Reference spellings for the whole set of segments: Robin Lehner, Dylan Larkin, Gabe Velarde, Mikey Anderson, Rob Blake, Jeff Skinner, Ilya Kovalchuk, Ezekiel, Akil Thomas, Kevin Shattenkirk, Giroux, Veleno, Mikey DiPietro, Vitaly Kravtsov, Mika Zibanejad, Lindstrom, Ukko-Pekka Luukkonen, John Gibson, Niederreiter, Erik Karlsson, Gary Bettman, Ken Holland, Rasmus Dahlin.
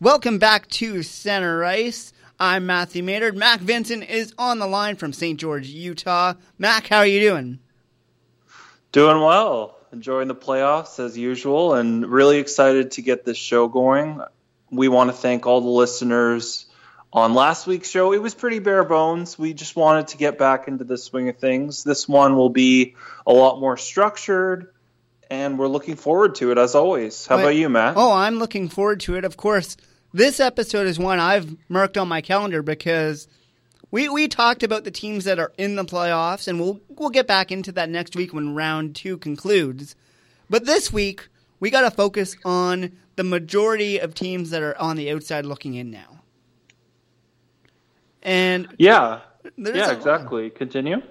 Welcome back to Center Ice. I'm Matthew Maynard. Mac Vincent is on the line from St. George, Utah. Mac, how are you doing? Doing well. Enjoying the playoffs as usual and really excited to get this show going. We want to thank all the listeners on last week's show. It was pretty bare bones. We just wanted to get back into the swing of things. This one will be a lot more structured. And we're looking forward to it, as always. How about you, Matt? Oh, I'm looking forward to it, of course. This episode is one I've marked on my calendar because we talked about the teams that are in the playoffs, and we'll get back into that next week when round two concludes. But this week, we got to focus on the majority of teams that are on the outside looking in now. And yeah, exactly. Continue.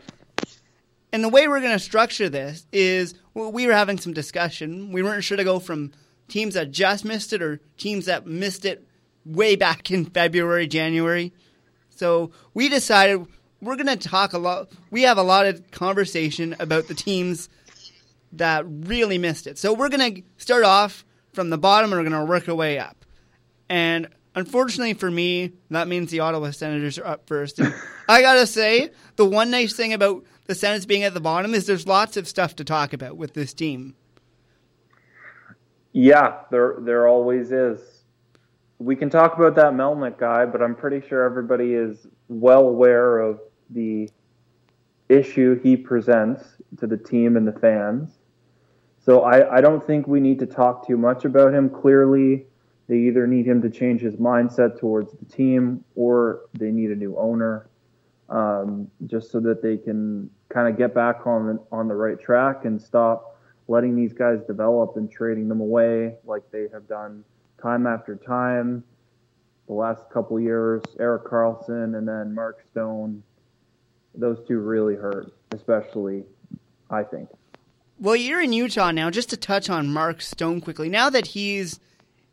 And the way we're going to structure this is we were having some discussion. We weren't sure to go from teams that just missed it or teams that missed it way back in February, January. So we decided we're going to talk a lot. We have a lot of conversation about the teams that really missed it. So we're going to start off from the bottom and we're going to work our way up. And unfortunately for me, that means the Ottawa Senators are up first. And I got to say, the one nice thing about the Senators being at the bottom is there's lots of stuff to talk about with this team. Yeah, there always is. We can talk about that Melnyk guy, but I'm pretty sure everybody is well aware of the issue he presents to the team and the fans. So I don't think we need to talk too much about him. Clearly, they either need him to change his mindset towards the team or they need a new owner. Just so that they can kind of get back on the right track and stop letting these guys develop and trading them away like they have done time after time the last couple years. Erik Karlsson and then Mark Stone, those two really hurt, especially, I think. Well, you're in Utah now. Just to touch on Mark Stone quickly, now that he's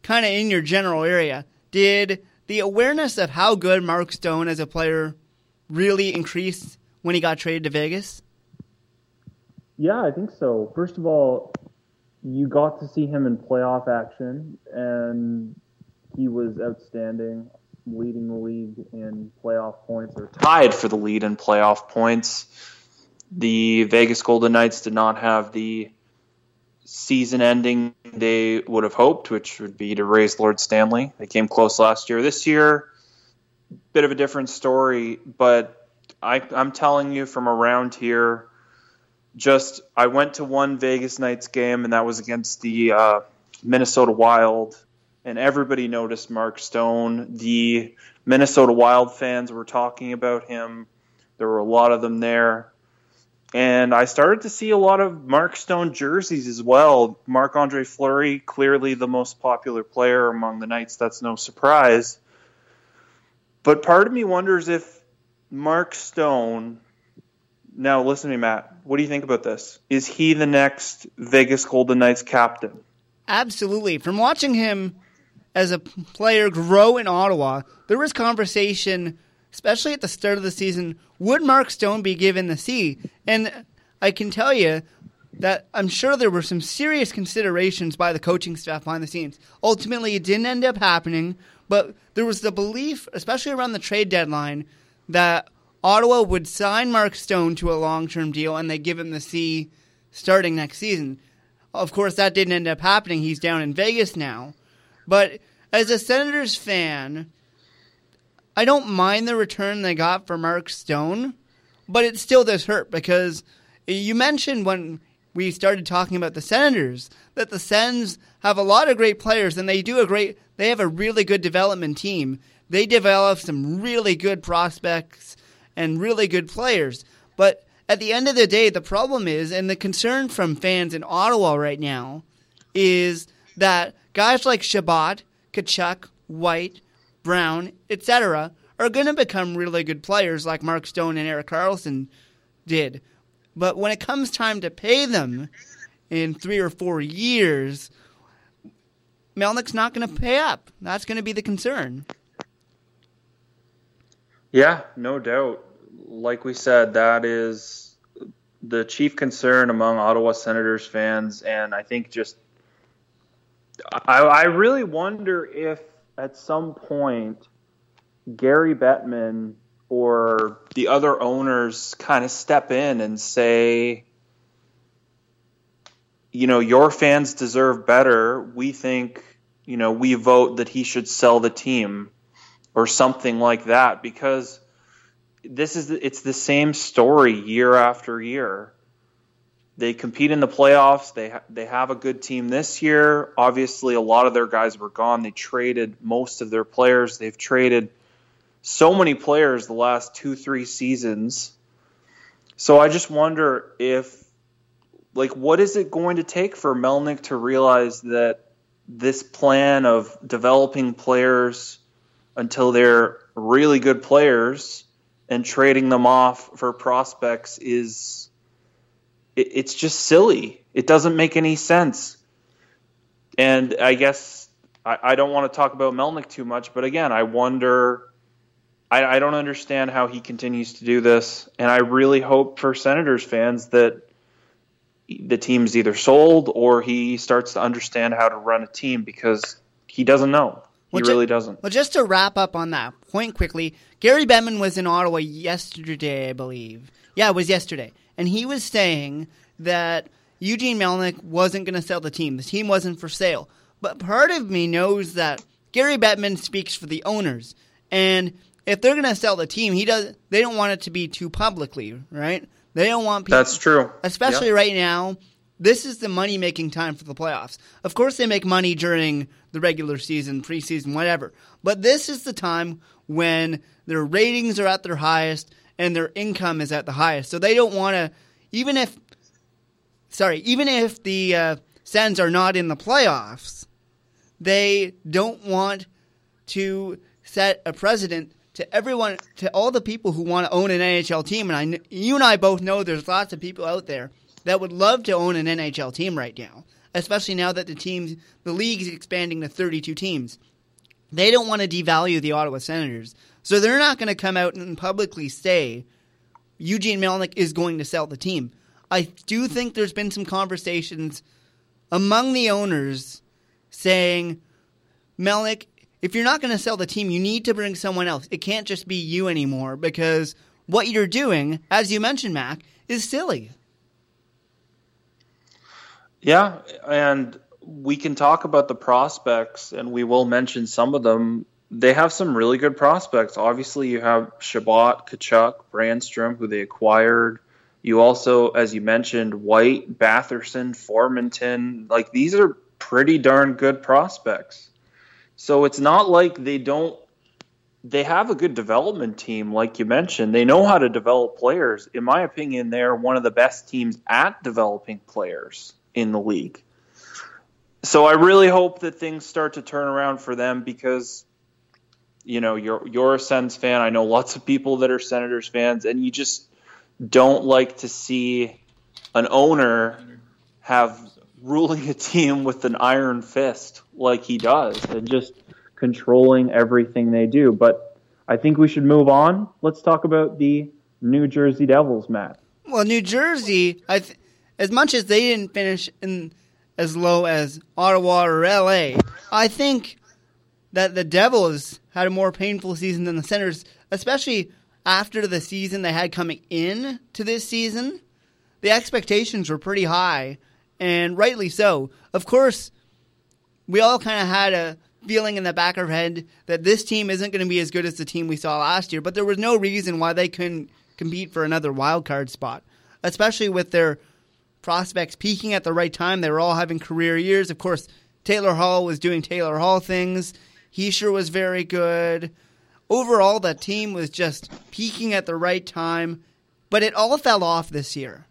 kind of in your general area, did the awareness of how good Mark Stone as a player really increased when he got traded to Vegas? Yeah, I think so. First of all, you got to see him in playoff action, and he was outstanding, leading the league in playoff points, or tied for the lead in playoff points. The Vegas Golden Knights did not have the season ending they would have hoped, which would be to raise Lord Stanley. They came close last year. This year, bit of a different story, but I'm telling you from around here, I went to one Vegas Knights game, and that was against the Minnesota Wild, and everybody noticed Mark Stone. The Minnesota Wild fans were talking about him. There were a lot of them there. And I started to see a lot of Mark Stone jerseys as well. Marc-Andre Fleury, clearly the most popular player among the Knights. That's no surprise. But part of me wonders if Mark Stone, now listen to me, Matt, what do you think about this? Is he the next Vegas Golden Knights captain? Absolutely. From watching him as a player grow in Ottawa, there was conversation, especially at the start of the season, would Mark Stone be given the C? And I can tell you that I'm sure there were some serious considerations by the coaching staff behind the scenes. Ultimately, it didn't end up happening. But there was the belief, especially around the trade deadline, that Ottawa would sign Mark Stone to a long-term deal and they give him the C starting next season. Of course, that didn't end up happening. He's down in Vegas now. But as a Senators fan, I don't mind the return they got for Mark Stone, but it still does hurt because you mentioned when we started talking about the Senators that the Sens have a lot of great players and they have a really good development team. They develop some really good prospects and really good players. But at the end of the day, the problem is, and the concern from fans in Ottawa right now, is that guys like Chabot, Tkachuk, White, Brown, etc. are going to become really good players like Mark Stone and Erik Karlsson did. But when it comes time to pay them in 3 or 4 years, Melnyk's not going to pay up. That's going to be the concern. Yeah, no doubt. Like we said, that is the chief concern among Ottawa Senators fans. And I think I really wonder if at some point Gary Bettman or the other owners kind of step in and say, you know, your fans deserve better. We think, you know, we vote that he should sell the team or something like that, because it's the same story year after year. They compete in the playoffs. They have a good team this year. Obviously, a lot of their guys were gone. They traded most of their players. They've traded so many players the last 2-3 seasons. So I just wonder if, like, what is it going to take for Melnyk to realize that this plan of developing players until they're really good players and trading them off for prospects is, it's just silly. It doesn't make any sense. And I guess I don't want to talk about Melnyk too much, but again, I wonder, I don't understand how he continues to do this. And I really hope for Senators fans that the team's either sold or he starts to understand how to run a team, because he doesn't know. He really doesn't. Well, just to wrap up on that point quickly, Gary Bettman was in Ottawa yesterday, I believe. Yeah, it was yesterday. And he was saying that Eugene Melnyk wasn't going to sell the team. The team wasn't for sale. But part of me knows that Gary Bettman speaks for the owners. And if they're going to sell the team, they don't want it to be too publicly, right? They don't want people. That's true. Especially right now, this is the money-making time for the playoffs. Of course they make money during the regular season, preseason, whatever. But this is the time when their ratings are at their highest and their income is at the highest. So they don't want to, even if the Sens are not in the playoffs, they don't want to set a precedent to everyone, to all the people who want to own an NHL team. And you and I both know there's lots of people out there that would love to own an NHL team right now, especially now that the league's expanding to 32 teams. They don't want to devalue the Ottawa Senators. So they're not going to come out and publicly say Eugene Melnyk is going to sell the team. I do think there's been some conversations among the owners saying, Melnyk, if you're not going to sell the team, you need to bring someone else. It can't just be you anymore, because what you're doing, as you mentioned, Mac, is silly. Yeah, and we can talk about the prospects, and we will mention some of them. They have some really good prospects. Obviously, you have Chabot, Tkachuk, Brandstrom, who they acquired. You also, as you mentioned, White, Batherson, Formanton. Like, these are pretty darn good prospects. So it's not like they have a good development team, like you mentioned. They know how to develop players. In my opinion, they're one of the best teams at developing players in the league. So I really hope that things start to turn around for them, because you know, you're a Sens fan. I know lots of people that are Senators fans, and you just don't like to see an owner have ruling a team with an iron fist like he does and just controlling everything they do. But I think we should move on. Let's talk about the New Jersey Devils, Matt. Well, New Jersey, as much as they didn't finish in as low as Ottawa or LA, I think that the Devils had a more painful season than the Senators, especially after the season they had coming in to this season. The expectations were pretty high, and rightly so. Of course, we all kind of had a feeling in the back of our head that this team isn't going to be as good as the team we saw last year, but there was no reason why they couldn't compete for another wild card spot, especially with their prospects peaking at the right time. They were all having career years. Of course, Taylor Hall was doing Taylor Hall things. He sure was very good. Overall, that team was just peaking at the right time, but it all fell off this year.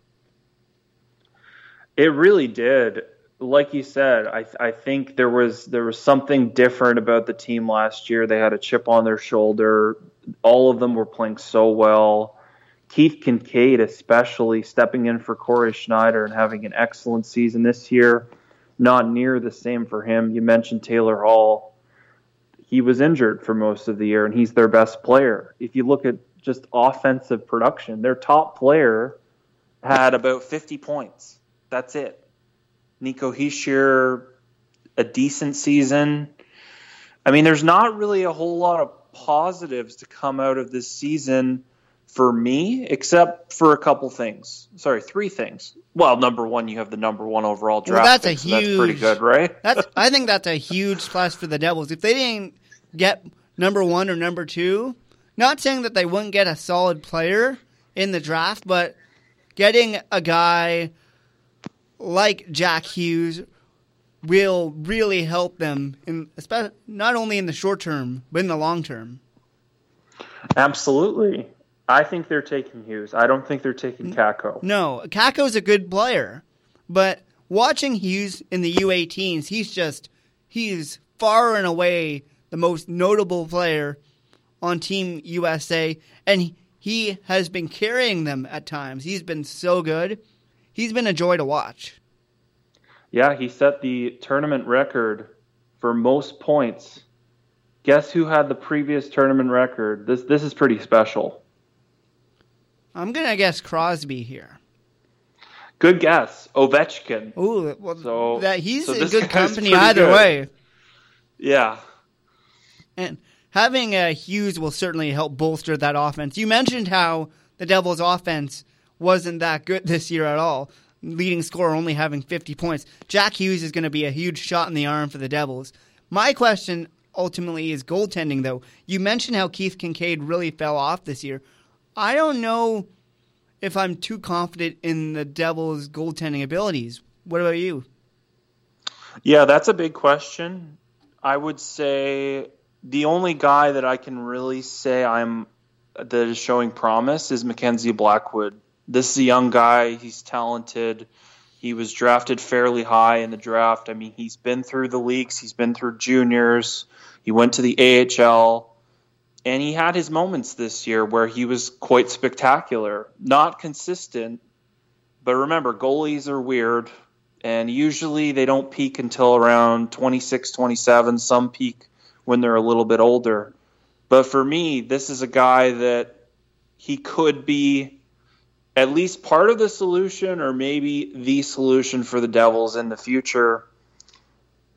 It really did. Like you said, I think there was something different about the team last year. They had a chip on their shoulder. All of them were playing so well. Keith Kincaid especially stepping in for Corey Schneider and having an excellent season this year. Not near the same for him. You mentioned Taylor Hall. He was injured for most of the year, and he's their best player. If you look at just offensive production, their top player had about 50 points. That's it. Nico Hischier, a decent season. I mean, there's not really a whole lot of positives to come out of this season for me, except for a couple things. Sorry, three things. Well, number one, you have the number one overall draft. Well, that's huge. So that's pretty good, right? I think that's a huge plus for the Devils. If they didn't get number one or number two, not saying that they wouldn't get a solid player in the draft, but getting a guy like Jack Hughes will really help them, not only in the short term, but in the long term. Absolutely. I think they're taking Hughes. I don't think they're taking Kakko. No, Kakko's a good player, but watching Hughes in the U18s, he's far and away the most notable player on Team USA, and he has been carrying them at times. He's been so good. He's been a joy to watch. Yeah, he set the tournament record for most points. Guess who had the previous tournament record? This is pretty special. I'm going to guess Crosby here. Good guess. Ovechkin. Ooh, well, he's in good company either way. Yeah. And having Hughes will certainly help bolster that offense. You mentioned how the Devils' offense wasn't that good this year at all. Leading scorer only having 50 points. Jack Hughes is going to be a huge shot in the arm for the Devils. My question ultimately is goaltending, though. You mentioned how Keith Kincaid really fell off this year. I don't know if I'm too confident in the Devils' goaltending abilities. What about you? Yeah, that's a big question. I would say the only guy that I can really say that is showing promise is Mackenzie Blackwood. This is a young guy. He's talented. He was drafted fairly high in the draft. I mean, he's been through the leagues. He's been through juniors. He went to the AHL. And he had his moments this year where he was quite spectacular. Not consistent. But remember, goalies are weird. And usually they don't peak until around 26, 27. Some peak when they're a little bit older. But for me, this is a guy that he could be at least part of the solution, or maybe the solution for the Devils in the future.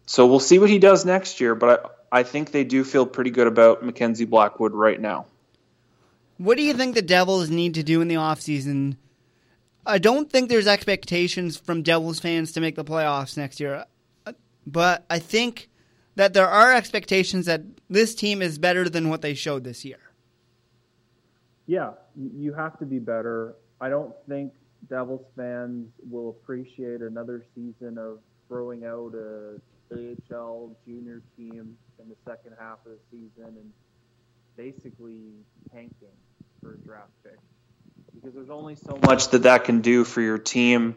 So we'll see what he does next year, but I think they do feel pretty good about Mackenzie Blackwood right now. What do you think the Devils need to do in the offseason? I don't think there's expectations from Devils fans to make the playoffs next year, but I think that there are expectations that this team is better than what they showed this year. Yeah, you have to be better. I don't think Devils fans will appreciate another season of throwing out a AHL junior team in the second half of the season and basically tanking for a draft pick, because there's only so much that can do for your team.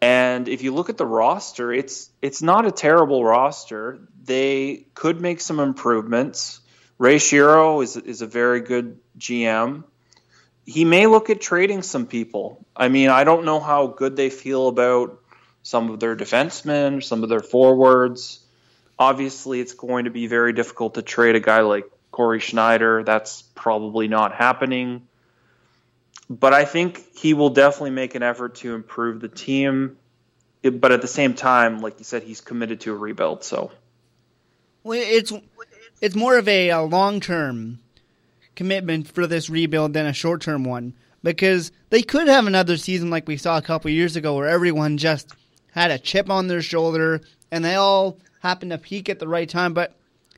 And if you look at the roster, it's not a terrible roster. They could make some improvements. Ray Shero is a very good GM. He may look at trading some people. I mean, I don't know how good they feel about some of their defensemen, some of their forwards. Obviously, it's going to be very difficult to trade a guy like Corey Schneider. That's probably not happening. But I think he will definitely make an effort to improve the team. But at the same time, like you said, he's committed to a rebuild. So, well, it's more of a long-term commitment for this rebuild than a short-term one, because they could have another season like we saw a couple years ago where everyone just had a chip on their shoulder and they all happened to peak at the right time. But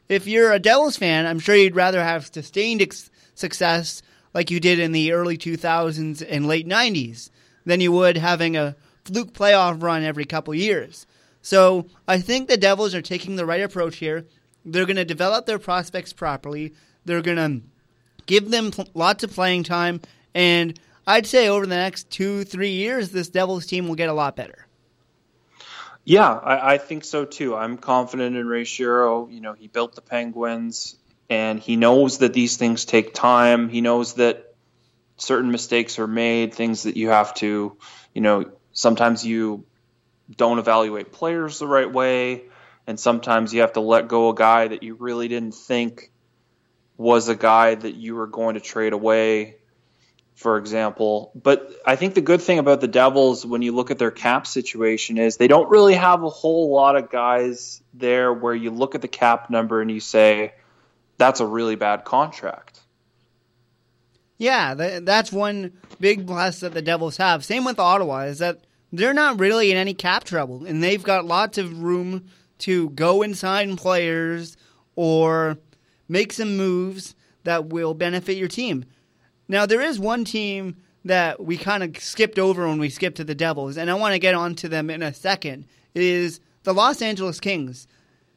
if you're a Devils fan, I'm sure you'd rather have sustained success like you did in the early 2000s and late 90s than you would having a fluke playoff run every couple years. So I think the Devils are taking the right approach here. They're going to develop their prospects properly. They're going to give them lots of playing time, and I'd say over the next 2-3 years, this Devils team will get a lot better. Yeah, I think so too. I'm confident in Ray Shero. You know, he built the Penguins, and he knows that these things take time. He knows that certain mistakes are made, things that you have to, you know, sometimes you don't evaluate players the right way, and sometimes you have to let go a guy that you really didn't think was a guy that you were going to trade away. for example. But I think the good thing about the Devils, when you look at their cap situation, is they don't really have a whole lot of guys there where you look at the cap number and you say, that's a really bad contract. Yeah, that's one big plus that the Devils have. Same with Ottawa, is that they're not really in any cap trouble, and they've got lots of room to go and sign players or make some moves that will benefit your team. Now, there is one team that we kind of skipped over when we skipped to the Devils, and I want to get on to them in a second, is the Los Angeles Kings.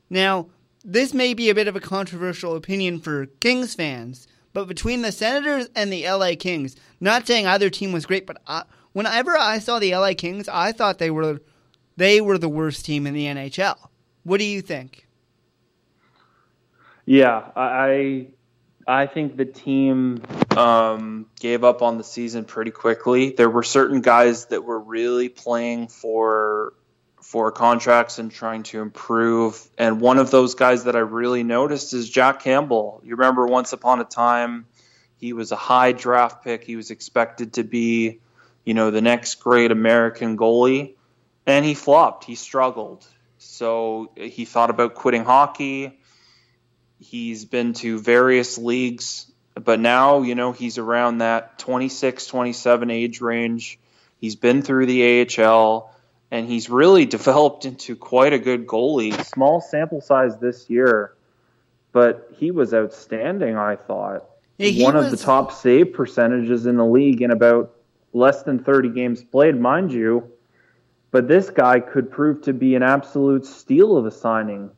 Now, this may be a bit of a controversial opinion for Kings fans, but between the Senators and the LA Kings, not saying either team was great, but whenever I saw the LA Kings, I thought they were the worst team in the NHL. What do you think? Yeah, I think the team gave up on the season pretty quickly. There were certain guys that were really playing for contracts and trying to improve. And one of those guys that I really noticed is Jack Campbell. You remember once upon a time, he was a high draft pick. He was expected to be, the next great American goalie. And he flopped. He struggled. So he thought about quitting hockey. He's been to various leagues. But now, he's around that 26, 27 age range. He's been through the AHL. And he's really developed into quite a good goalie. Small sample size this year, but he was outstanding, I thought. Yeah, one of the top save percentages in the league in about less than 30 games played, mind you. But this guy could prove to be an absolute steal of a signing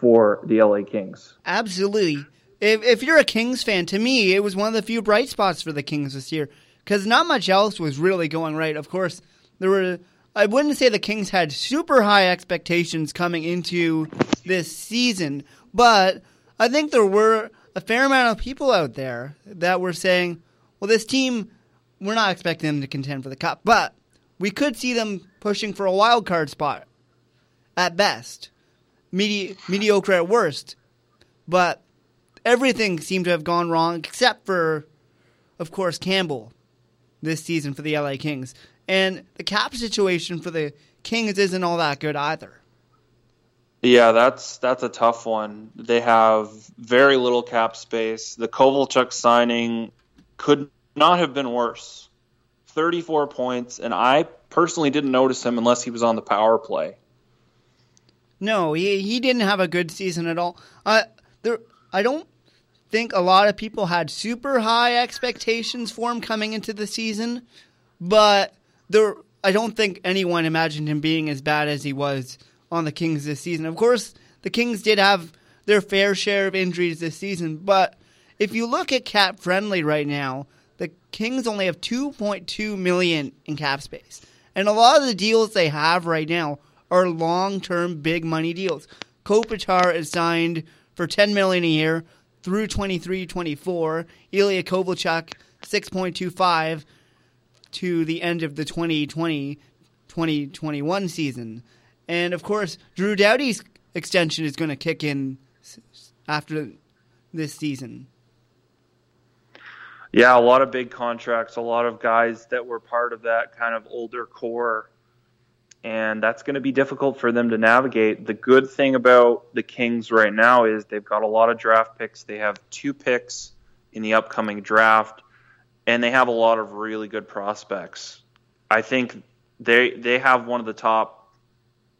for the LA Kings. Absolutely. If you're a Kings fan, to me, it was one of the few bright spots for the Kings this year because not much else was really going right. Of course, there were... I wouldn't say the Kings had super high expectations coming into this season, but I think there were a fair amount of people out there that were saying, well, this team, we're not expecting them to contend for the cup, but we could see them pushing for a wild card spot at best, mediocre at worst. But everything seemed to have gone wrong except for, of course, Campbell this season for the LA Kings. And the cap situation for the Kings isn't all that good either. Yeah, that's a tough one. They have very little cap space. The Kovalchuk signing could not have been worse. 34 points, and I personally didn't notice him unless he was on the power play. No, he didn't have a good season at all. I don't think a lot of people had super high expectations for him coming into the season, but... I don't think anyone imagined him being as bad as he was on the Kings this season. Of course, the Kings did have their fair share of injuries this season, but if you look at cap friendly right now, the Kings only have $2.2 million in cap space. And a lot of the deals they have right now are long-term big money deals. Kopitar is signed for $10 million a year through 23-24. Ilya Kovalchuk, $6.25 million. to the end of the 2020-2021 season. And, of course, Drew Doughty's extension is going to kick in after this season. Yeah, a lot of big contracts, a lot of guys that were part of that kind of older core. And that's going to be difficult for them to navigate. The good thing about the Kings right now is they've got a lot of draft picks. They have 2 picks in the upcoming draft. And they have a lot of really good prospects. I think they have one of the top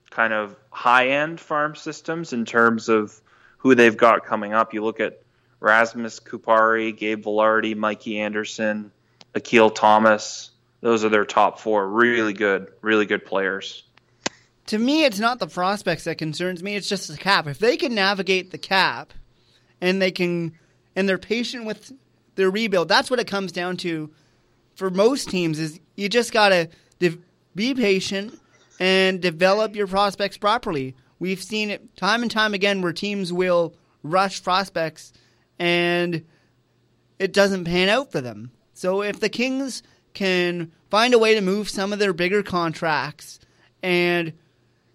kind of high-end farm systems in terms of who they've got coming up. You look at Rasmus Kupari, Gabe Velarde, Mikey Anderson, Akil Thomas. Those are their top 4. Really good players. To me, it's not the prospects that concerns me. It's just the cap. If they can navigate the cap and they're patient with their rebuild, that's what it comes down to for most teams, is you just got to be patient and develop your prospects properly. We've seen it time and time again where teams will rush prospects and it doesn't pan out for them. So if the Kings can find a way to move some of their bigger contracts and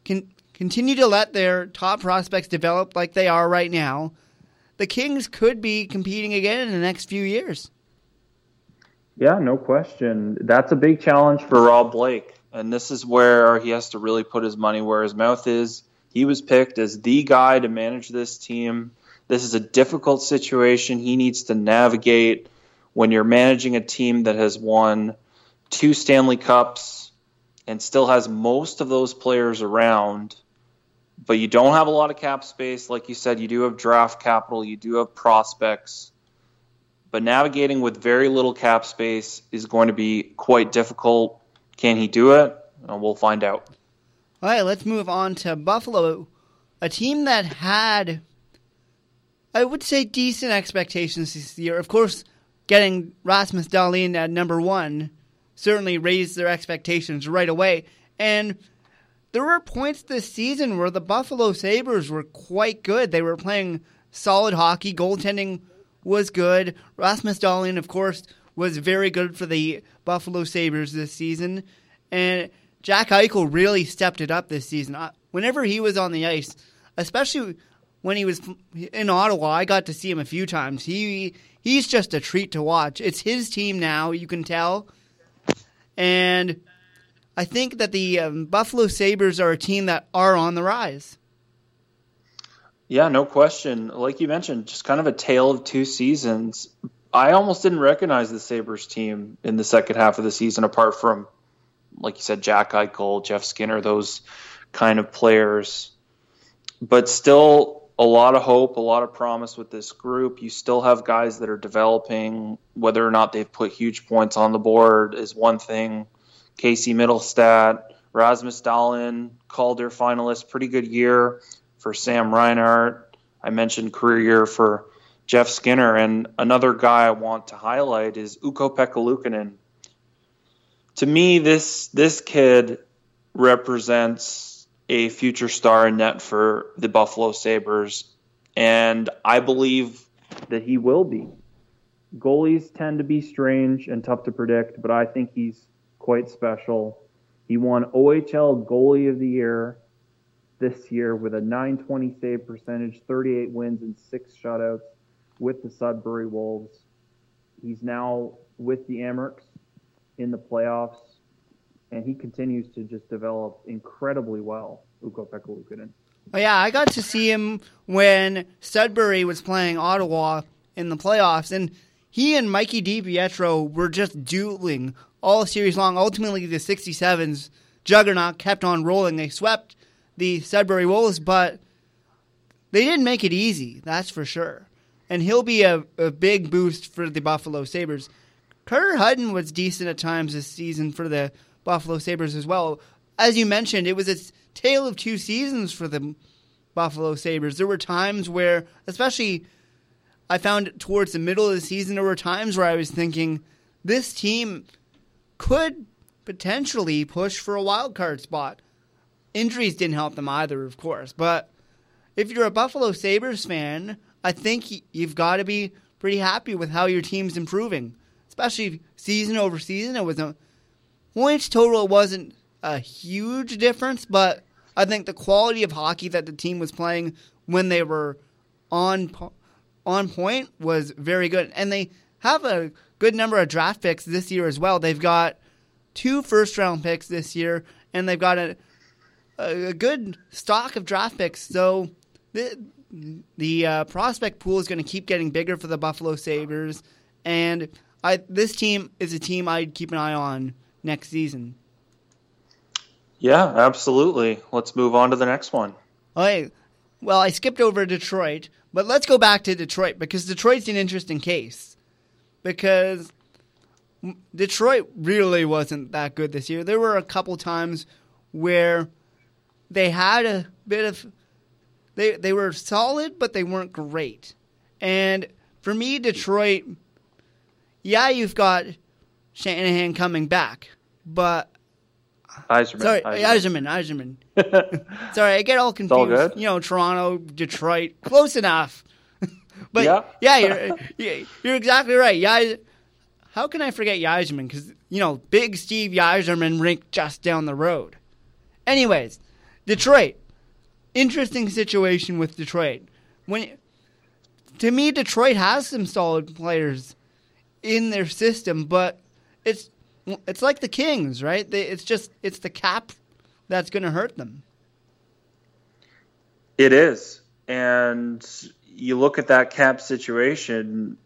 can continue to let their top prospects develop like they are right now, the Kings could be competing again in the next few years. Yeah, no question. That's a big challenge for Rob Blake. And this is where he has to really put his money where his mouth is. He was picked as the guy to manage this team. This is a difficult situation he needs to navigate when you're managing a team that has won 2 Stanley Cups and still has most of those players around. But you don't have a lot of cap space. Like you said, you do have draft capital. You do have prospects. But navigating with very little cap space is going to be quite difficult. Can he do it? We'll find out. All right, let's move on to Buffalo, a team that had, I would say, decent expectations this year. Of course, getting Rasmus Dahlin at number 1 certainly raised their expectations right away. And there were points this season where the Buffalo Sabres were quite good. They were playing solid hockey. Goaltending was good. Rasmus Dahlin, of course, was very good for the Buffalo Sabres this season. And Jack Eichel really stepped it up this season. Whenever he was on the ice, especially when he was in Ottawa, I got to see him a few times. He's just a treat to watch. It's his team now, you can tell. And I think that the Buffalo Sabres are a team that are on the rise. Yeah, no question. Like you mentioned, just kind of a tale of 2 seasons. I almost didn't recognize the Sabres team in the second half of the season, apart from, like you said, Jack Eichel, Jeff Skinner, those kind of players. But still a lot of hope, a lot of promise with this group. You still have guys that are developing. Whether or not they've put huge points on the board is one thing. Casey Middlestat, Rasmus Dahlin, Calder finalist, pretty good year for Sam Reinhart. I mentioned career year for Jeff Skinner. And another guy I want to highlight is Ukko-Pekka Luukkonen. To me, this kid represents a future star in net for the Buffalo Sabres, and I believe that he will be. Goalies tend to be strange and tough to predict, but I think he's quite special. He won OHL Goalie of the Year this year with a .920 save percentage, 38 wins and 6 shutouts with the Sudbury Wolves. He's now with the Amherst in the playoffs, and he continues to just develop incredibly well, Ukko-Pekka Luukkonen. Oh, yeah, I got to see him when Sudbury was playing Ottawa in the playoffs, and he and Mikey DiPietro were just dueling all series long. Ultimately, the 67's juggernaut kept on rolling. They swept the Sudbury Wolves, but they didn't make it easy, that's for sure. And he'll be a big boost for the Buffalo Sabres. Carter Hutton was decent at times this season for the Buffalo Sabres as well. As you mentioned, it was a tale of 2 seasons for the Buffalo Sabres. There were times where, especially I found towards the middle of the season, there were times where I was thinking this team could potentially push for a wild card spot. Injuries didn't help them either, of course. But if you're a Buffalo Sabres fan, I think you've got to be pretty happy with how your team's improving. Especially season over season, it was a points total. It wasn't a huge difference, but I think the quality of hockey that the team was playing when they were on point was very good. And they have a good number of draft picks this year as well. They've got 2 first-round picks this year, and they've got a good stock of draft picks. So the prospect pool is going to keep getting bigger for the Buffalo Sabres, and this team is a team I'd keep an eye on next season. Yeah, absolutely. Let's move on to the next one. All right. Well, I skipped over Detroit, but let's go back to Detroit because Detroit's an interesting case. Because Detroit really wasn't that good this year. There were a couple times where they had a bit of they were solid, but they weren't great. And for me, Detroit, yeah, you've got Shanahan coming back, but Yzerman. Sorry, I get all confused. All good. You know, Toronto, Detroit, close enough. But yeah, you're exactly right. How can I forget Yzerman? Because you know, big Steve Yzerman rink just down the road. Anyways, Detroit, interesting situation with Detroit. To me, Detroit has some solid players in their system, but It's like the Kings, right? It's the cap that's going to hurt them. It is. And you look at that cap situation,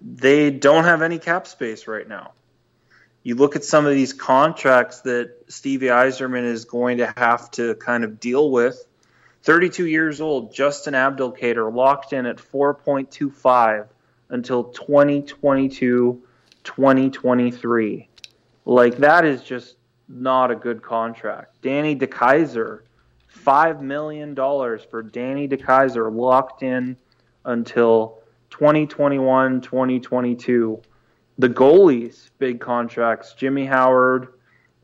they don't have any cap space right now. You look at some of these contracts that Steve Yzerman is going to have to kind of deal with. 32 years old, Justin Abdelkader locked in at 4.25 until 2022, 2023. Like, that is just not a good contract. Danny DeKeyser, $5 million for Danny DeKeyser, locked in until 2021, 2022. The goalies' big contracts, Jimmy Howard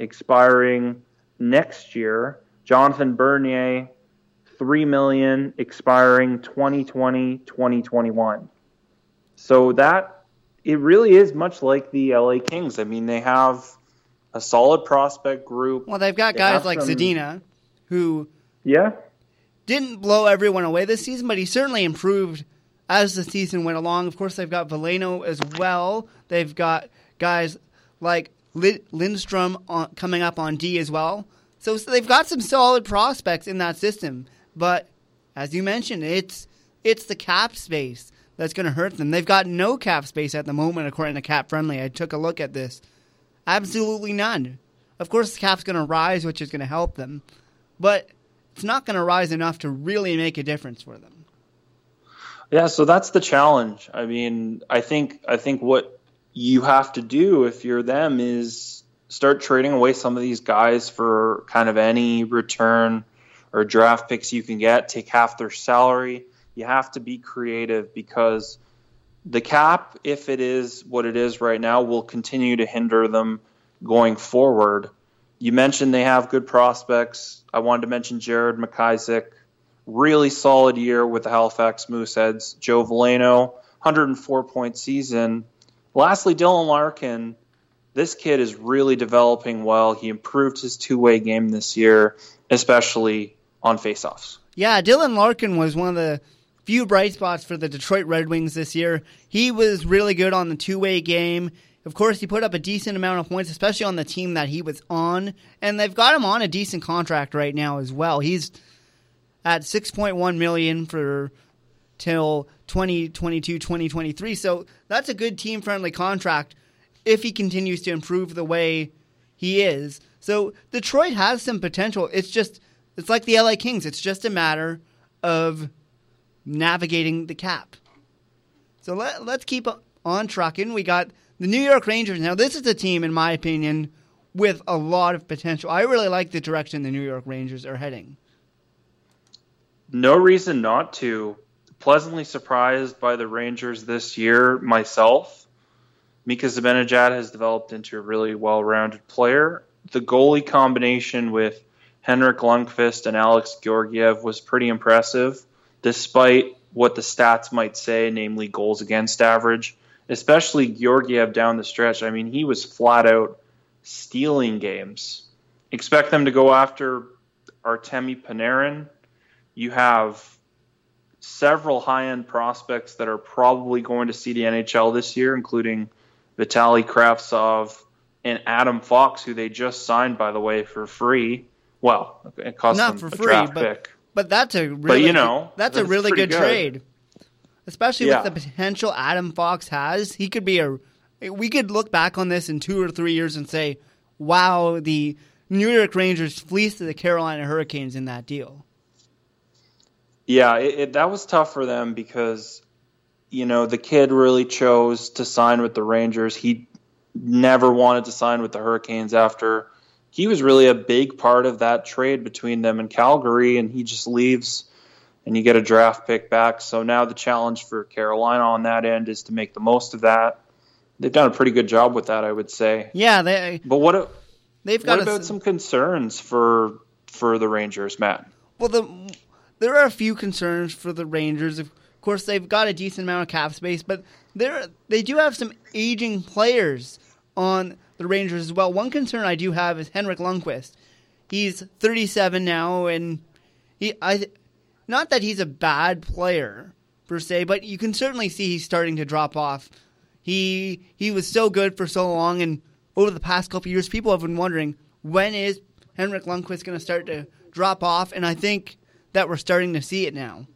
expiring next year, Jonathan Bernier, $3 million expiring 2020, 2021. So that, it really is much like the LA Kings. I mean, they have a solid prospect group. Well, they've got guys like Zadina, who didn't blow everyone away this season, but he certainly improved as the season went along. Of course, they've got Veleno as well. They've got guys like Lindstrom coming up on D as well. So they've got some solid prospects in that system. But as you mentioned, it's the cap space that's going to hurt them. They've got no cap space at the moment, according to Cap Friendly. I took a look at this. Absolutely none. Of course, the cap's going to rise, which is going to help them. But it's not going to rise enough to really make a difference for them. Yeah, so that's the challenge. I mean, I think what you have to do if you're them is start trading away some of these guys for kind of any return or draft picks you can get. Take half their salary. You have to be creative, because the cap, if it is what it is right now, will continue to hinder them going forward. You mentioned they have good prospects. I wanted to mention Jared McIsaac. Really solid year with the Halifax Mooseheads. Joe Veleno, 104-point season. Lastly, Dylan Larkin. This kid is really developing well. He improved his two-way game this year, especially on faceoffs. Yeah, Dylan Larkin was one of the few bright spots for the Detroit Red Wings this year. He was really good on the two-way game. Of course, he put up a decent amount of points, especially on the team that he was on. And they've got him on a decent contract right now as well. He's at $6.1 million for till 2022, 2023. So that's a good team-friendly contract if he continues to improve the way he is. So Detroit has some potential. It's like the LA Kings. It's just a matter of navigating the cap. So let's keep on trucking. We got the New York Rangers. Now, this is a team, in my opinion, with a lot of potential. I really like the direction the New York Rangers are heading. No reason not to. Pleasantly surprised by the Rangers this year myself. Mika Zibanejad has developed into a really well-rounded player. The goalie combination with Henrik Lundqvist and Alex Georgiev was pretty impressive, despite what the stats might say, namely goals against average, especially Georgiev down the stretch. I mean, he was flat out stealing games. Expect them to go after Artemi Panarin. You have several high-end prospects that are probably going to see the NHL this year, including Vitaly Kravtsov and Adam Fox, who they just signed, by the way, for free. Well, it cost them a draft pick. But that's a really, good trade, especially with the potential Adam Fox has. He could be we could look back on this in 2 or 3 years and say, wow, the New York Rangers fleeced the Carolina Hurricanes in that deal. Yeah, that was tough for them because, you know, the kid really chose to sign with the Rangers. He never wanted to sign with the Hurricanes after he was really a big part of that trade between them and Calgary, and he just leaves and you get a draft pick back. So now the challenge for Carolina on that end is to make the most of that. They've done a pretty good job with that, I would say. Yeah, But what about some concerns for the Rangers, Matt? Well, there are a few concerns for the Rangers. Of course, they've got a decent amount of cap space, but they do have some aging players on the Rangers as well. One concern I do have is Henrik Lundqvist. He's 37 now, and not that he's a bad player per se, but you can certainly see he's starting to drop off. He was so good for so long, and over the past couple of years, people have been wondering, when is Henrik Lundqvist going to start to drop off? And I think that we're starting to see it now.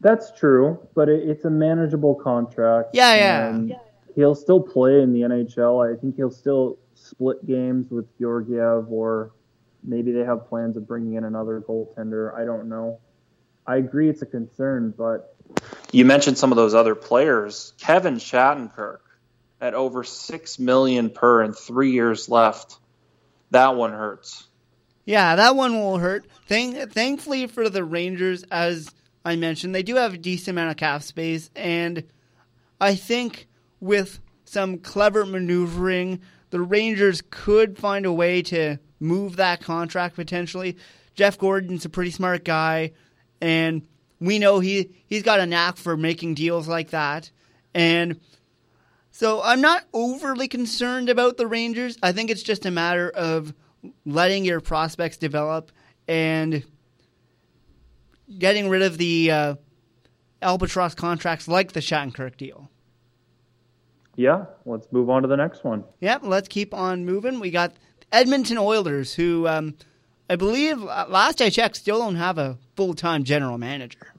That's true, but it's a manageable contract. Yeah. He'll still play in the NHL. I think he'll still split games with Georgiev, or maybe they have plans of bringing in another goaltender. I don't know. I agree it's a concern, but... You mentioned some of those other players. Kevin Shattenkirk at over $6 million per and 3 years left. That one hurts. Yeah, that one will hurt. Thankfully for the Rangers, as I mentioned, they do have a decent amount of cap space, and I think with some clever maneuvering, the Rangers could find a way to move that contract potentially. Jeff Gordon's a pretty smart guy, and we know he's got a knack for making deals like that. And so I'm not overly concerned about the Rangers. I think it's just a matter of letting your prospects develop and getting rid of the albatross contracts like the Shattenkirk deal. Yeah, let's move on to the next one. Yep, let's keep on moving. We got Edmonton Oilers, who I believe, last I checked, still don't have a full-time general manager.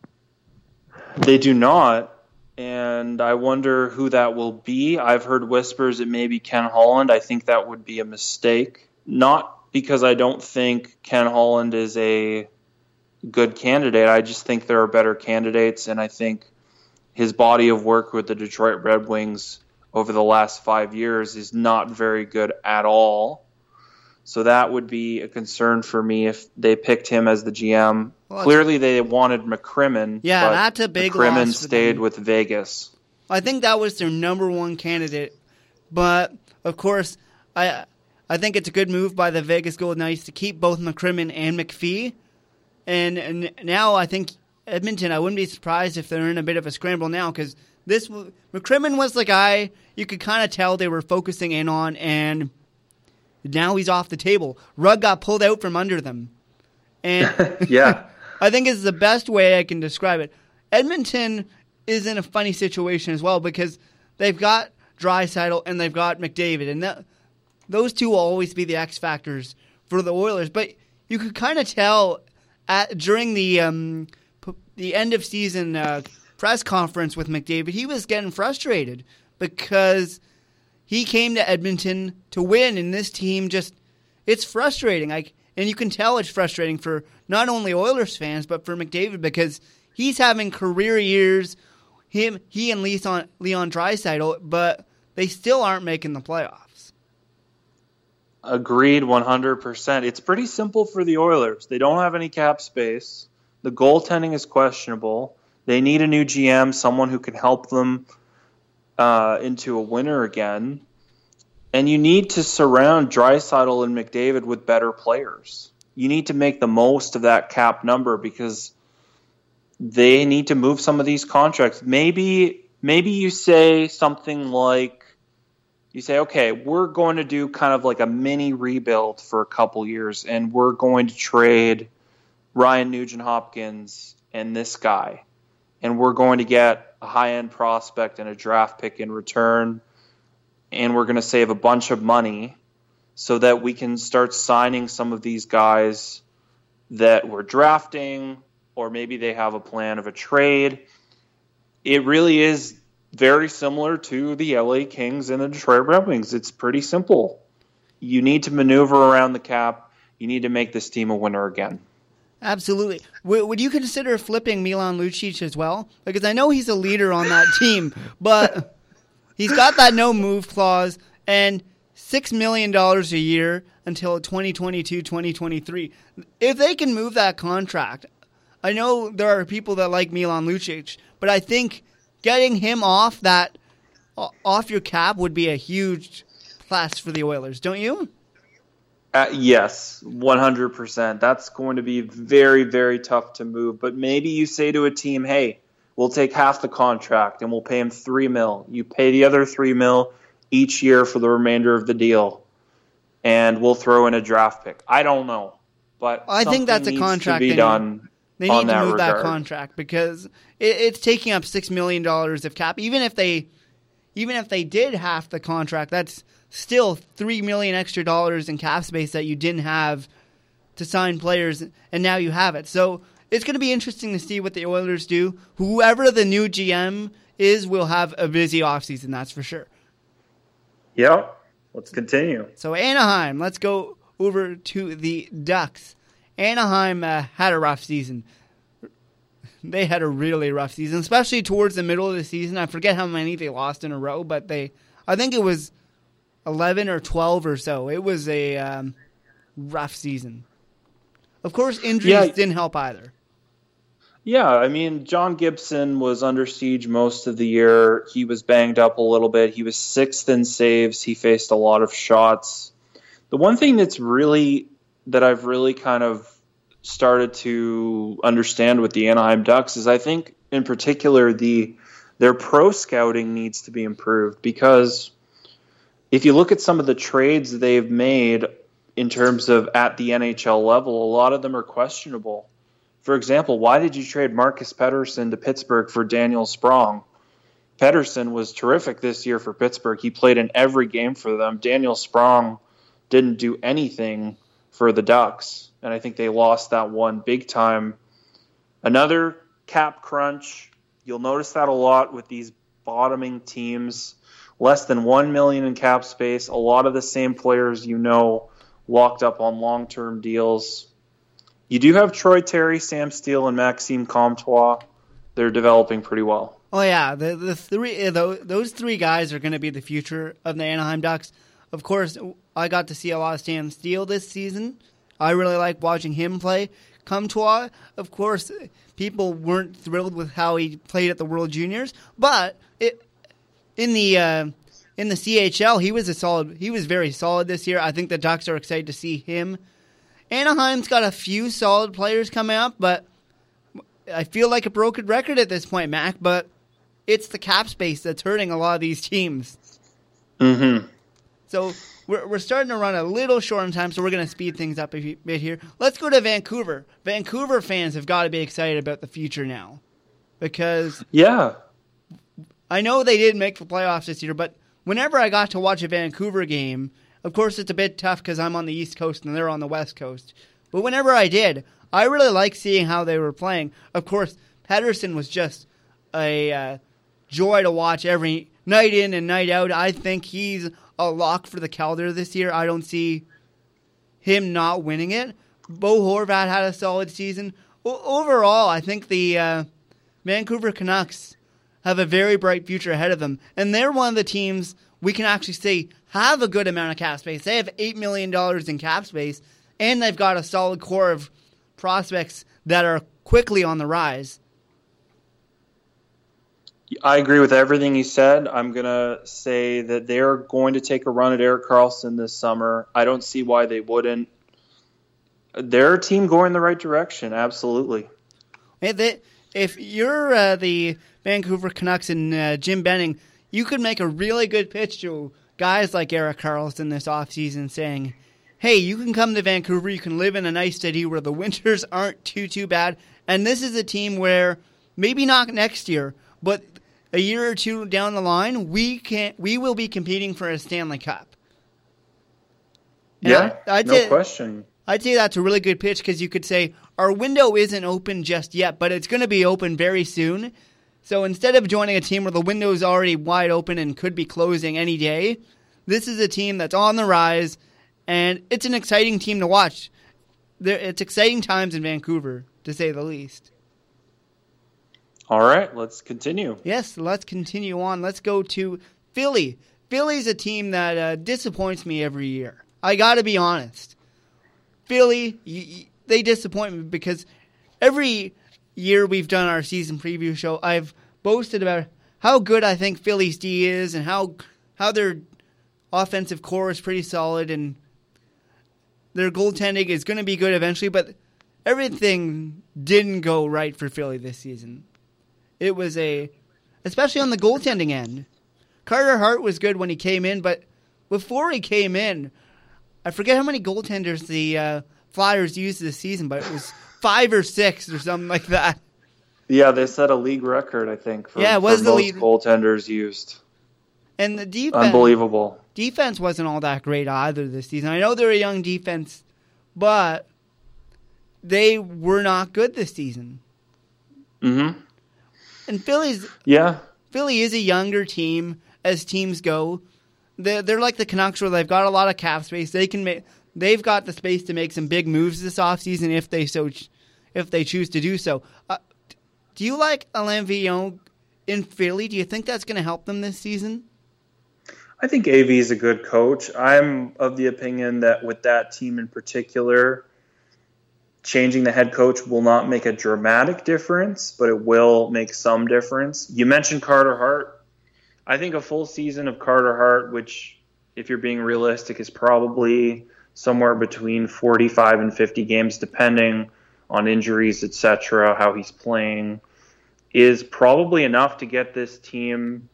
They do not, and I wonder who that will be. I've heard whispers it may be Ken Holland. I think that would be a mistake, not because I don't think Ken Holland is a good candidate. I just think there are better candidates, and I think his body of work with the Detroit Red Wings over the last 5 years is not very good at all. So that would be a concern for me if they picked him as the GM. Well, clearly they wanted McCrimmon. Yeah, but that's a big loss. McCrimmon stayed with Vegas. I think that was their number one candidate. But, of course, I think it's a good move by the Vegas Golden Knights to keep both McCrimmon and McPhee. And now I think Edmonton, I wouldn't be surprised if they're in a bit of a scramble now, because McCrimmon was the guy you could kind of tell they were focusing in on, and now he's off the table. Rugg got pulled out from under them. And yeah, I think it's the best way I can describe it. Edmonton is in a funny situation as well, because they've got Draisaitl and they've got McDavid, and those two will always be the X factors for the Oilers. But you could kind of tell during the end of season press conference with McDavid, he was getting frustrated because he came to Edmonton to win, and this team it's frustrating. And you can tell it's frustrating for not only Oilers fans but for McDavid, because he's having career years. He and Leon Draisaitl, but they still aren't making the playoffs. Agreed, 100%. It's pretty simple for the Oilers. They don't have any cap space. The goaltending is questionable. They need a new GM, someone who can help them into a winner again. And you need to surround Draisaitl and McDavid with better players. You need to make the most of that cap number, because they need to move some of these contracts. Maybe you say something like, you say, okay, we're going to do kind of like a mini rebuild for a couple years, and we're going to trade Ryan Nugent-Hopkins and this guy, and we're going to get a high-end prospect and a draft pick in return, and we're going to save a bunch of money so that we can start signing some of these guys that we're drafting, or maybe they have a plan of a trade. It really is very similar to the LA Kings and the Detroit Red Wings. It's pretty simple. You need to maneuver around the cap. You need to make this team a winner again. Absolutely. Would you consider flipping Milan Lucic as well? Because I know he's a leader on that team, but he's got that no-move clause and $6 million a year until 2022-2023. If they can move that contract, I know there are people that like Milan Lucic, but I think getting him off your cap would be a huge plus for the Oilers, don't you? Yes, 100%. That's going to be very, very tough to move. But maybe you say to a team, hey, we'll take half the contract and we'll pay him $3 million. You pay the other $3 million each year for the remainder of the deal, and we'll throw in a draft pick. I don't know, but I think that's a contract to be done. They need to move that contract because it's taking up $6 million of cap. Even if they did half the contract, that's still $3 million extra dollars in cap space that you didn't have to sign players, and now you have it. So it's going to be interesting to see what the Oilers do. Whoever the new GM is will have a busy offseason, that's for sure. Yep. Let's continue. So Anaheim, let's go over to the Ducks. Anaheim had a rough season. They had a really rough season, especially towards the middle of the season. I forget how many they lost in a row, but I think it was 11 or 12 or so. It was a rough season. Of course, injuries didn't help either. Yeah, I mean, John Gibson was under siege most of the year. He was banged up a little bit. He was 6th in saves. He faced a lot of shots. The one thing that I've really kind of started to understand with the Anaheim Ducks is I think in particular their pro scouting needs to be improved, because if you look at some of the trades they've made in terms of at the NHL level, a lot of them are questionable. For example, why did you trade Marcus Pettersson to Pittsburgh for Daniel Sprong? Pettersson was terrific this year for Pittsburgh. He played in every game for them. Daniel Sprong didn't do anything for the Ducks, and I think they lost that one big time. Another cap crunch. You'll notice that a lot with these bottoming teams. Less than $1 million in cap space. A lot of the same players locked up on long-term deals. You do have Troy Terry, Sam Steele, and Maxime Comtois. They're developing pretty well. Oh, yeah. Those three guys are going to be the future of the Anaheim Ducks. Of course, I got to see a lot of Sam Steele this season. I really like watching him play. Comtois, of course, people weren't thrilled with how he played at the World Juniors, but in the CHL, he was very solid this year. I think the Ducks are excited to see him. Anaheim's got a few solid players coming up, but I feel like a broken record at this point, Mac. But it's the cap space that's hurting a lot of these teams. Mm-hmm. So we're starting to run a little short on time, so we're going to speed things up a bit here. Let's go to Vancouver. Vancouver fans have got to be excited about the future now, because I know they didn't make the playoffs this year, but whenever I got to watch a Vancouver game, of course it's a bit tough because I'm on the East Coast and they're on the West Coast. But whenever I did, I really liked seeing how they were playing. Of course, Pettersson was just a joy to watch every night in and night out. I think he's a lock for the Calder this year. I don't see him not winning it. Bo Horvat had a solid season. Overall, I think the Vancouver Canucks have a very bright future ahead of them. And they're one of the teams we can actually say have a good amount of cap space. They have $8 million in cap space, and they've got a solid core of prospects that are quickly on the rise. I agree with everything you said. I'm going to say that they're going to take a run at Erik Karlsson this summer. I don't see why they wouldn't. Their team going the right direction, absolutely. If you're the Vancouver Canucks and Jim Benning, you could make a really good pitch to guys like Erik Karlsson this offseason saying, hey, you can come to Vancouver, you can live in a nice city where the winters aren't too bad, and this is a team where maybe not next year, but a year or two down the line, we will be competing for a Stanley Cup. And no question. I'd say that's a really good pitch, because you could say our window isn't open just yet, but it's going to be open very soon. So instead of joining a team where the window is already wide open and could be closing any day, this is a team that's on the rise, and it's an exciting team to watch. It's exciting times in Vancouver, to say the least. All right, let's continue. Yes, let's continue on. Let's go to Philly. Philly's a team that disappoints me every year. I got to be honest. Philly, they disappoint me, because every year we've done our season preview show, I've boasted about how good I think Philly's D is and how their offensive core is pretty solid and their goaltending is going to be good eventually, but everything didn't go right for Philly this season. It was especially on the goaltending end. Carter Hart was good when he came in, but before he came in, I forget how many goaltenders the Flyers used this season, but it was 5 or 6 or something like that. Yeah, they set a league record, I think, for, yeah, it was for the most league goaltenders used. And the defense. Unbelievable. Defense wasn't all that great either this season. I know they're a young defense, but they were not good this season. Mm-hmm. And Philly's... Yeah. Philly is a younger team as teams go. They're like the Canucks where they've got a lot of cap space. They can make... They've got the space to make some big moves this offseason if they choose to do so. Do you like Alain Vigneault in Philly? Do you think that's going to help them this season? I think AV is a good coach. I'm of the opinion that with that team in particular, changing the head coach will not make a dramatic difference, but it will make some difference. You mentioned Carter Hart. I think a full season of Carter Hart, which if you're being realistic is probably somewhere between 45 and 50 games, depending on injuries, etc., how he's playing, is probably enough to get this team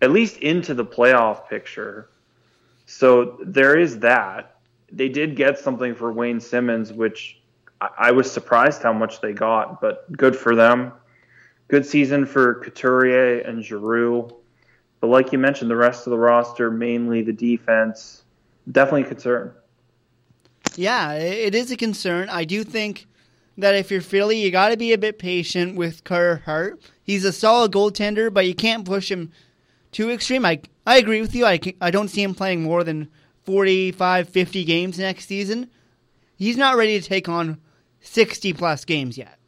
at least into the playoff picture. So there is that. They did get something for Wayne Simmons, which I was surprised how much they got, but good for them. Good season for Couturier and Giroux. But like you mentioned, the rest of the roster, mainly the defense, definitely a concern. Yeah, it is a concern. I do think that if you're Philly, you got to be a bit patient with Carter Hart. He's a solid goaltender, but you can't push him too extreme. I agree with you. I don't see him playing more than 45, 50 games next season. He's not ready to take on 60-plus games yet.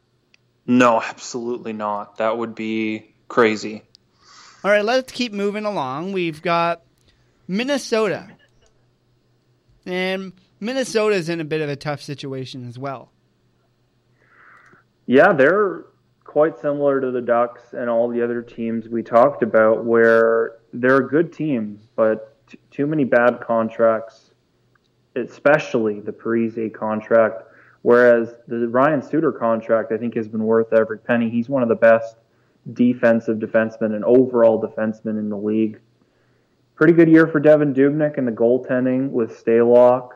No, absolutely not. That would be crazy. All right, let's keep moving along. We've got Minnesota. And Minnesota's in a bit of a tough situation as well. Yeah, they're quite similar to the Ducks and all the other teams we talked about where they're a good team, but too many bad contracts, especially the Parise contract, whereas the Ryan Suter contract I think has been worth every penny. He's one of the best defensive defensemen and overall defensemen in the league. Pretty good year for Devin Dubnyk and the goaltending with Stalock.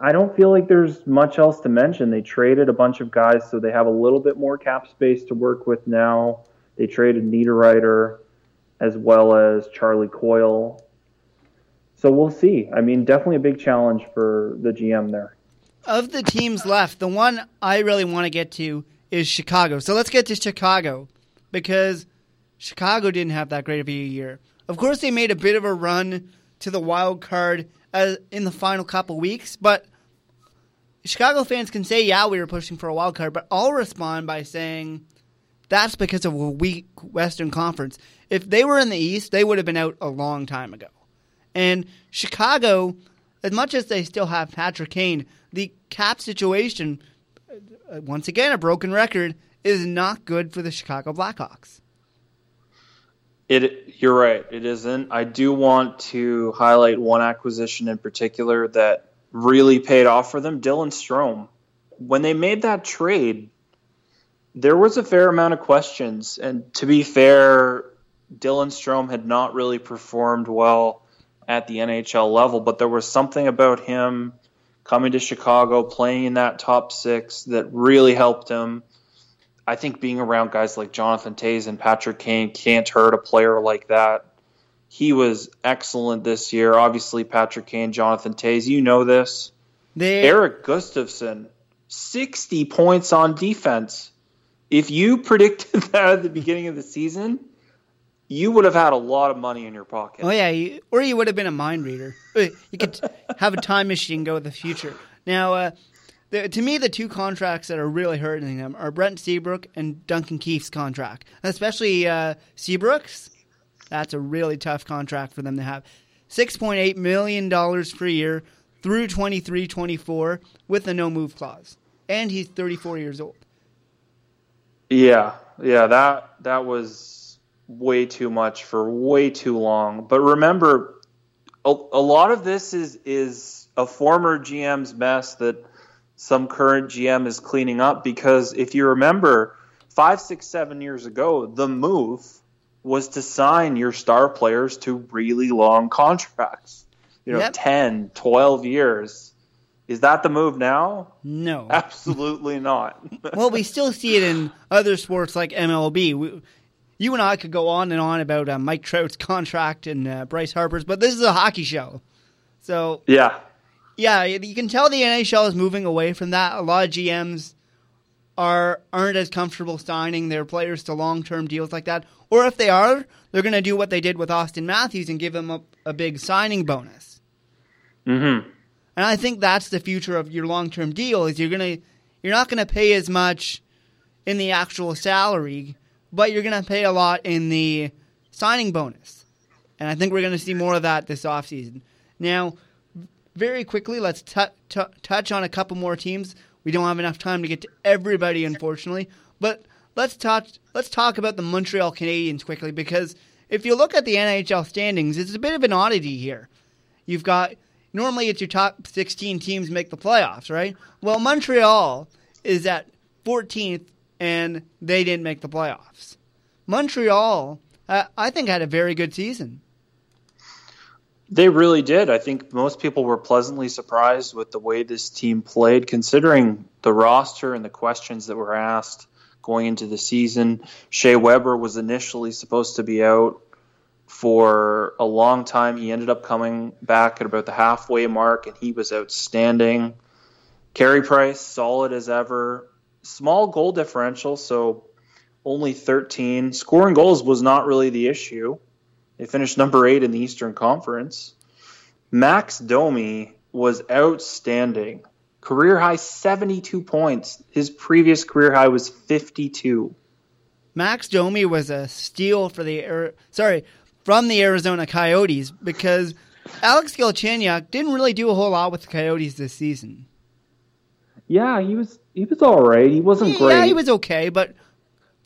I don't feel like there's much else to mention. They traded a bunch of guys, so they have a little bit more cap space to work with now. They traded Niederreiter as well as Charlie Coyle. So we'll see. I mean, definitely a big challenge for the GM there. Of the teams left, the one I really want to get to is Chicago. So let's get to Chicago because Chicago didn't have that great of a year. Of course, they made a bit of a run to the wild card in the final couple weeks, but Chicago fans can say, yeah, we were pushing for a wild card, but I'll respond by saying that's because of a weak Western Conference. If they were in the East, they would have been out a long time ago. And Chicago, as much as they still have Patrick Kane, the cap situation, once again, a broken record, is not good for the Chicago Blackhawks. You're right, it isn't. I do want to highlight one acquisition in particular that really paid off for them, Dylan Strome. When they made that trade, there was a fair amount of questions. And to be fair, Dylan Strome had not really performed well at the NHL level, but there was something about him coming to Chicago, playing in that top six that really helped him. I think being around guys like Jonathan Toews and Patrick Kane can't hurt a player like that. He was excellent this year. Obviously, Patrick Kane, Jonathan Toews, you know this. Erik Gustafsson, 60 points on defense. If you predicted that at the beginning of the season, you would have had a lot of money in your pocket. Oh, yeah, or you would have been a mind reader. You could have a time machine go to the future. Now, to me, the two contracts that are really hurting them are Brent Seabrook and Duncan Keith's contract, especially Seabrook's. That's a really tough contract for them to have. $6.8 million per year through 23-24 with a no-move clause. And he's 34 years old. Yeah, that was way too much for way too long. But remember, a lot of this is a former GM's mess that some current GM is cleaning up, because if you remember 5, 6, 7 years ago, the move was to sign your star players to really long contracts, 10, 12 years. Is that the move now? No. Absolutely not. Well, we still see it in other sports like MLB. You and I could go on and on about Mike Trout's contract and Bryce Harper's, but this is a hockey show. So yeah, you can tell the NHL is moving away from that. A lot of GMs aren't as comfortable signing their players to long-term deals like that. Or if they are, they're going to do what they did with Austin Matthews and give him a big signing bonus. Mm-hmm. And I think that's the future of your long-term deal, is you're not going to pay as much in the actual salary, but you're going to pay a lot in the signing bonus. And I think we're going to see more of that this offseason. Now, very quickly, let's touch on a couple more teams. We don't have enough time to get to everybody, unfortunately. But let's talk about the Montreal Canadiens quickly, because if you look at the NHL standings, it's a bit of an oddity here. You've got... Normally, it's your top 16 teams make the playoffs, right? Well, Montreal is at 14th, and they didn't make the playoffs. Montreal, I think, had a very good season. They really did. I think most people were pleasantly surprised with the way this team played, considering the roster and the questions that were asked going into the season. Shea Weber was initially supposed to be out for a long time. He ended up coming back at about the halfway mark, and he was outstanding. Carey Price, solid as ever. Small goal differential, so only 13. Scoring goals was not really the issue. They finished number 8 in the Eastern Conference. Max Domi was outstanding. Career-high 72 points. His previous career-high was 52. Max Domi was a steal from the Arizona Coyotes, because Alex Galchenyuk didn't really do a whole lot with the Coyotes this season. Yeah, he was all right. He wasn't great. Yeah, he was okay, but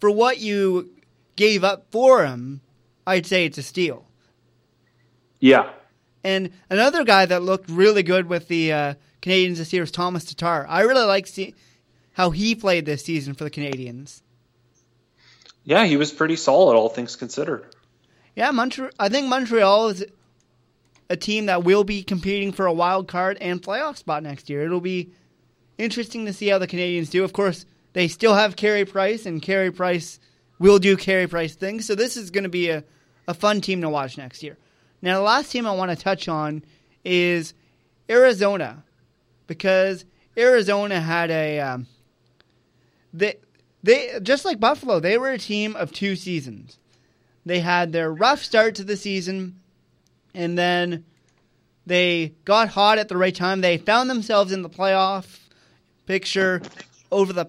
for what you gave up for him, I'd say it's a steal. Yeah. And another guy that looked really good with the Canadiens this year is Thomas Tatar. I really like seeing how he played this season for the Canadiens. Yeah, he was pretty solid, all things considered. Yeah, I think Montreal is a team that will be competing for a wild card and playoff spot next year. It'll be interesting to see how the Canadiens do. Of course, they still have Carey Price, and Carey Price will do Carey Price things. So this is going to be a fun team to watch next year. Now, the last team I want to touch on is Arizona, because Arizona had a they just like Buffalo, they were a team of two seasons. They had their rough start to the season, and then they got hot at the right time. They found themselves in the playoff picture over the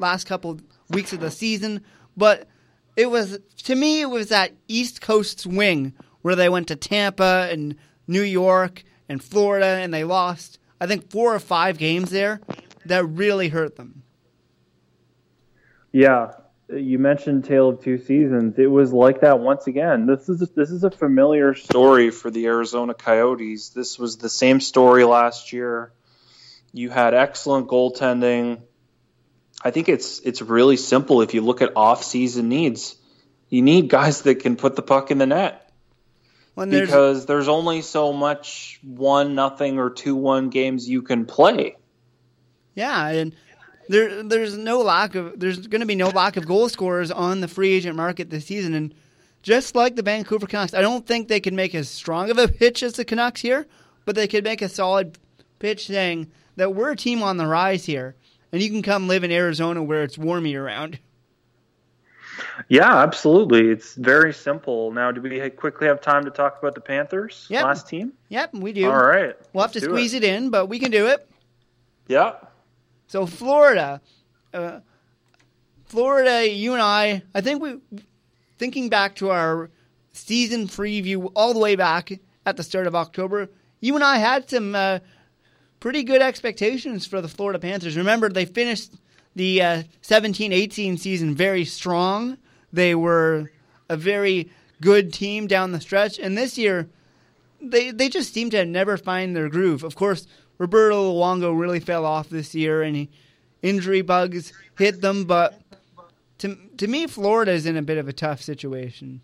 last couple weeks of the season. But it was, to me, it was that East Coast swing where they went to Tampa and New York and Florida, and they lost, I think, 4 or 5 games there. That really hurt them. Yeah. You mentioned Tale of Two Seasons. It was like that once again. This is a familiar story for the Arizona Coyotes. This was the same story last year. You had excellent goaltending. I think it's really simple if you look at off-season needs. You need guys that can put the puck in the net. Because there's only so much 1-0 or 2-1 games you can play. Yeah, and there's going to be no lack of goal scorers on the free agent market this season, and just like the Vancouver Canucks, I don't think they can make as strong of a pitch as the Canucks here, but they could make a solid pitch saying that we're a team on the rise here, and you can come live in Arizona where it's warm year round. Yeah, absolutely. It's very simple. Now, do we quickly have time to talk about the Panthers? Yep. Last team? Yep, we do. All right. We'll have to squeeze it in, but we can do it. Yeah. So Florida, you and I think thinking back to our season preview all the way back at the start of October, you and I had some pretty good expectations for the Florida Panthers. Remember, they finished the 17-18 season very strong. They were a very good team down the stretch, and this year they just seem to never find their groove. Of course, Roberto Luongo really fell off this year, and injury bugs hit them. But to me, Florida is in a bit of a tough situation.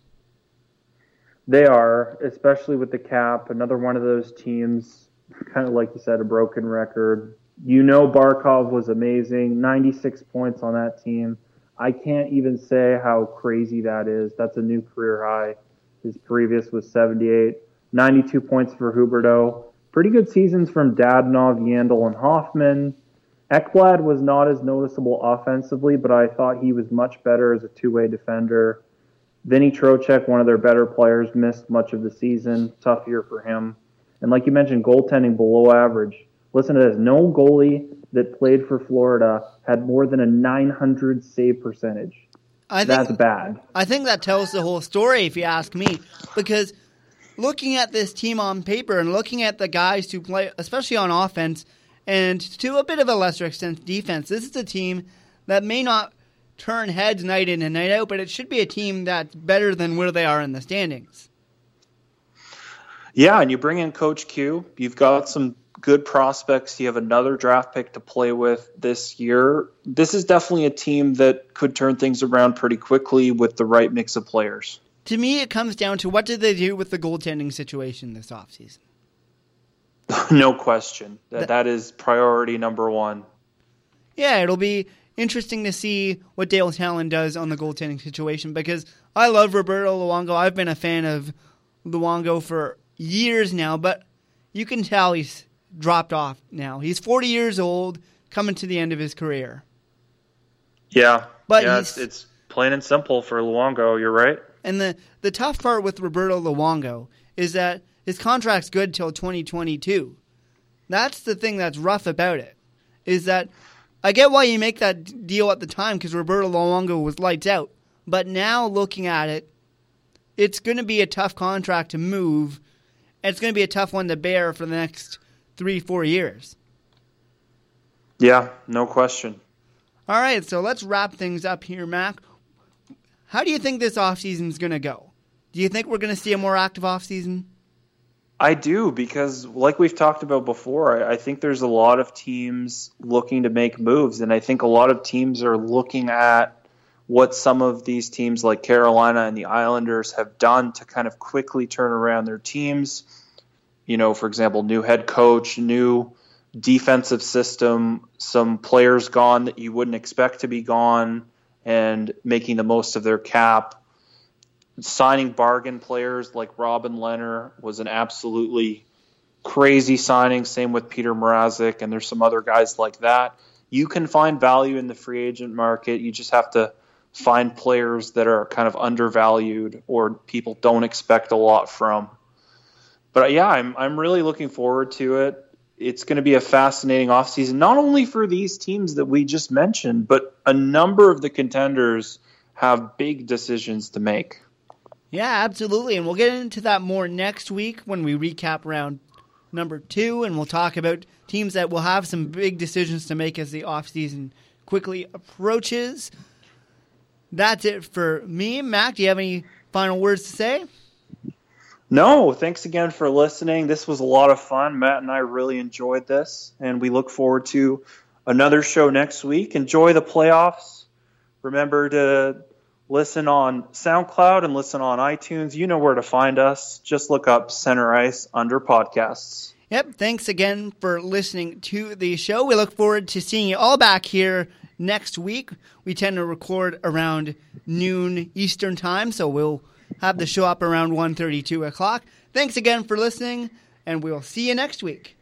They are, especially with the cap. Another one of those teams kind of like you said, a broken record. You know, Barkov was amazing, 96 points on that team. I can't even say how crazy that is. That's a new career high. His previous was 78, 92 points for Huberdeau. Pretty good seasons from Dadnov, Yandel, and Hoffman. Ekblad was not as noticeable offensively, but I thought he was much better as a two-way defender. Vinny Trocheck, one of their better players, missed much of the season. Tough year for him. And like you mentioned, goaltending below average. Listen to this. No goalie that played for Florida had more than a 900 save percentage. That's bad. I think that tells the whole story, if you ask me, because looking at this team on paper and looking at the guys who play, especially on offense, and to a bit of a lesser extent defense, this is a team that may not turn heads night in and night out, but it should be a team that's better than where they are in the standings. Yeah, and you bring in Coach Q. You've got some good prospects. You have another draft pick to play with this year. This is definitely a team that could turn things around pretty quickly with the right mix of players. To me, it comes down to what did they do with the goaltending situation this offseason? No question. That is priority number one. Yeah, it'll be interesting to see what Dale Talon does on the goaltending situation, because I love Roberto Luongo. I've been a fan of Luongo for years now, but you can tell he's dropped off now. He's 40 years old, coming to the end of his career. Yeah, but yeah, it's plain and simple for Luongo, you're right. And the tough part with Roberto Luongo is that his contract's good till 2022. That's the thing that's rough about it, is that I get why you make that deal at the time, because Roberto Luongo was lights out. But now looking at it, it's going to be a tough contract to move, and it's going to be a tough one to bear for the next 3-4 years. Yeah, no question. All right, so let's wrap things up here, Mac. How do you think this offseason is going to go? Do you think we're going to see a more active offseason? I do, because like we've talked about before, I think there's a lot of teams looking to make moves, and I think a lot of teams are looking at what some of these teams like Carolina and the Islanders have done to kind of quickly turn around their teams. You know, for example, new head coach, new defensive system, some players gone that you wouldn't expect to be gone and making the most of their cap. Signing bargain players like Robin Lehner was an absolutely crazy signing. Same with Peter Mrazek, and there's some other guys like that. You can find value in the free agent market. You just have to find players that are kind of undervalued or people don't expect a lot from. But yeah, I'm really looking forward to it. It's going to be a fascinating offseason, not only for these teams that we just mentioned, but a number of the contenders have big decisions to make. Yeah, absolutely, and we'll get into that more next week when we recap round number 2, and we'll talk about teams that will have some big decisions to make as the offseason quickly approaches. That's it for me. Mac, do you have any final words to say? No, thanks again for listening. This was a lot of fun. Matt and I really enjoyed this, and we look forward to another show next week. Enjoy the playoffs. Remember to listen on SoundCloud and listen on iTunes. You know where to find us. Just look up Center Ice under podcasts. Yep. Thanks again for listening to the show. We look forward to seeing you all back here next week. We tend to record around noon Eastern time, so we'll have the show up around 1:32 o'clock. Thanks again for listening, and we'll see you next week.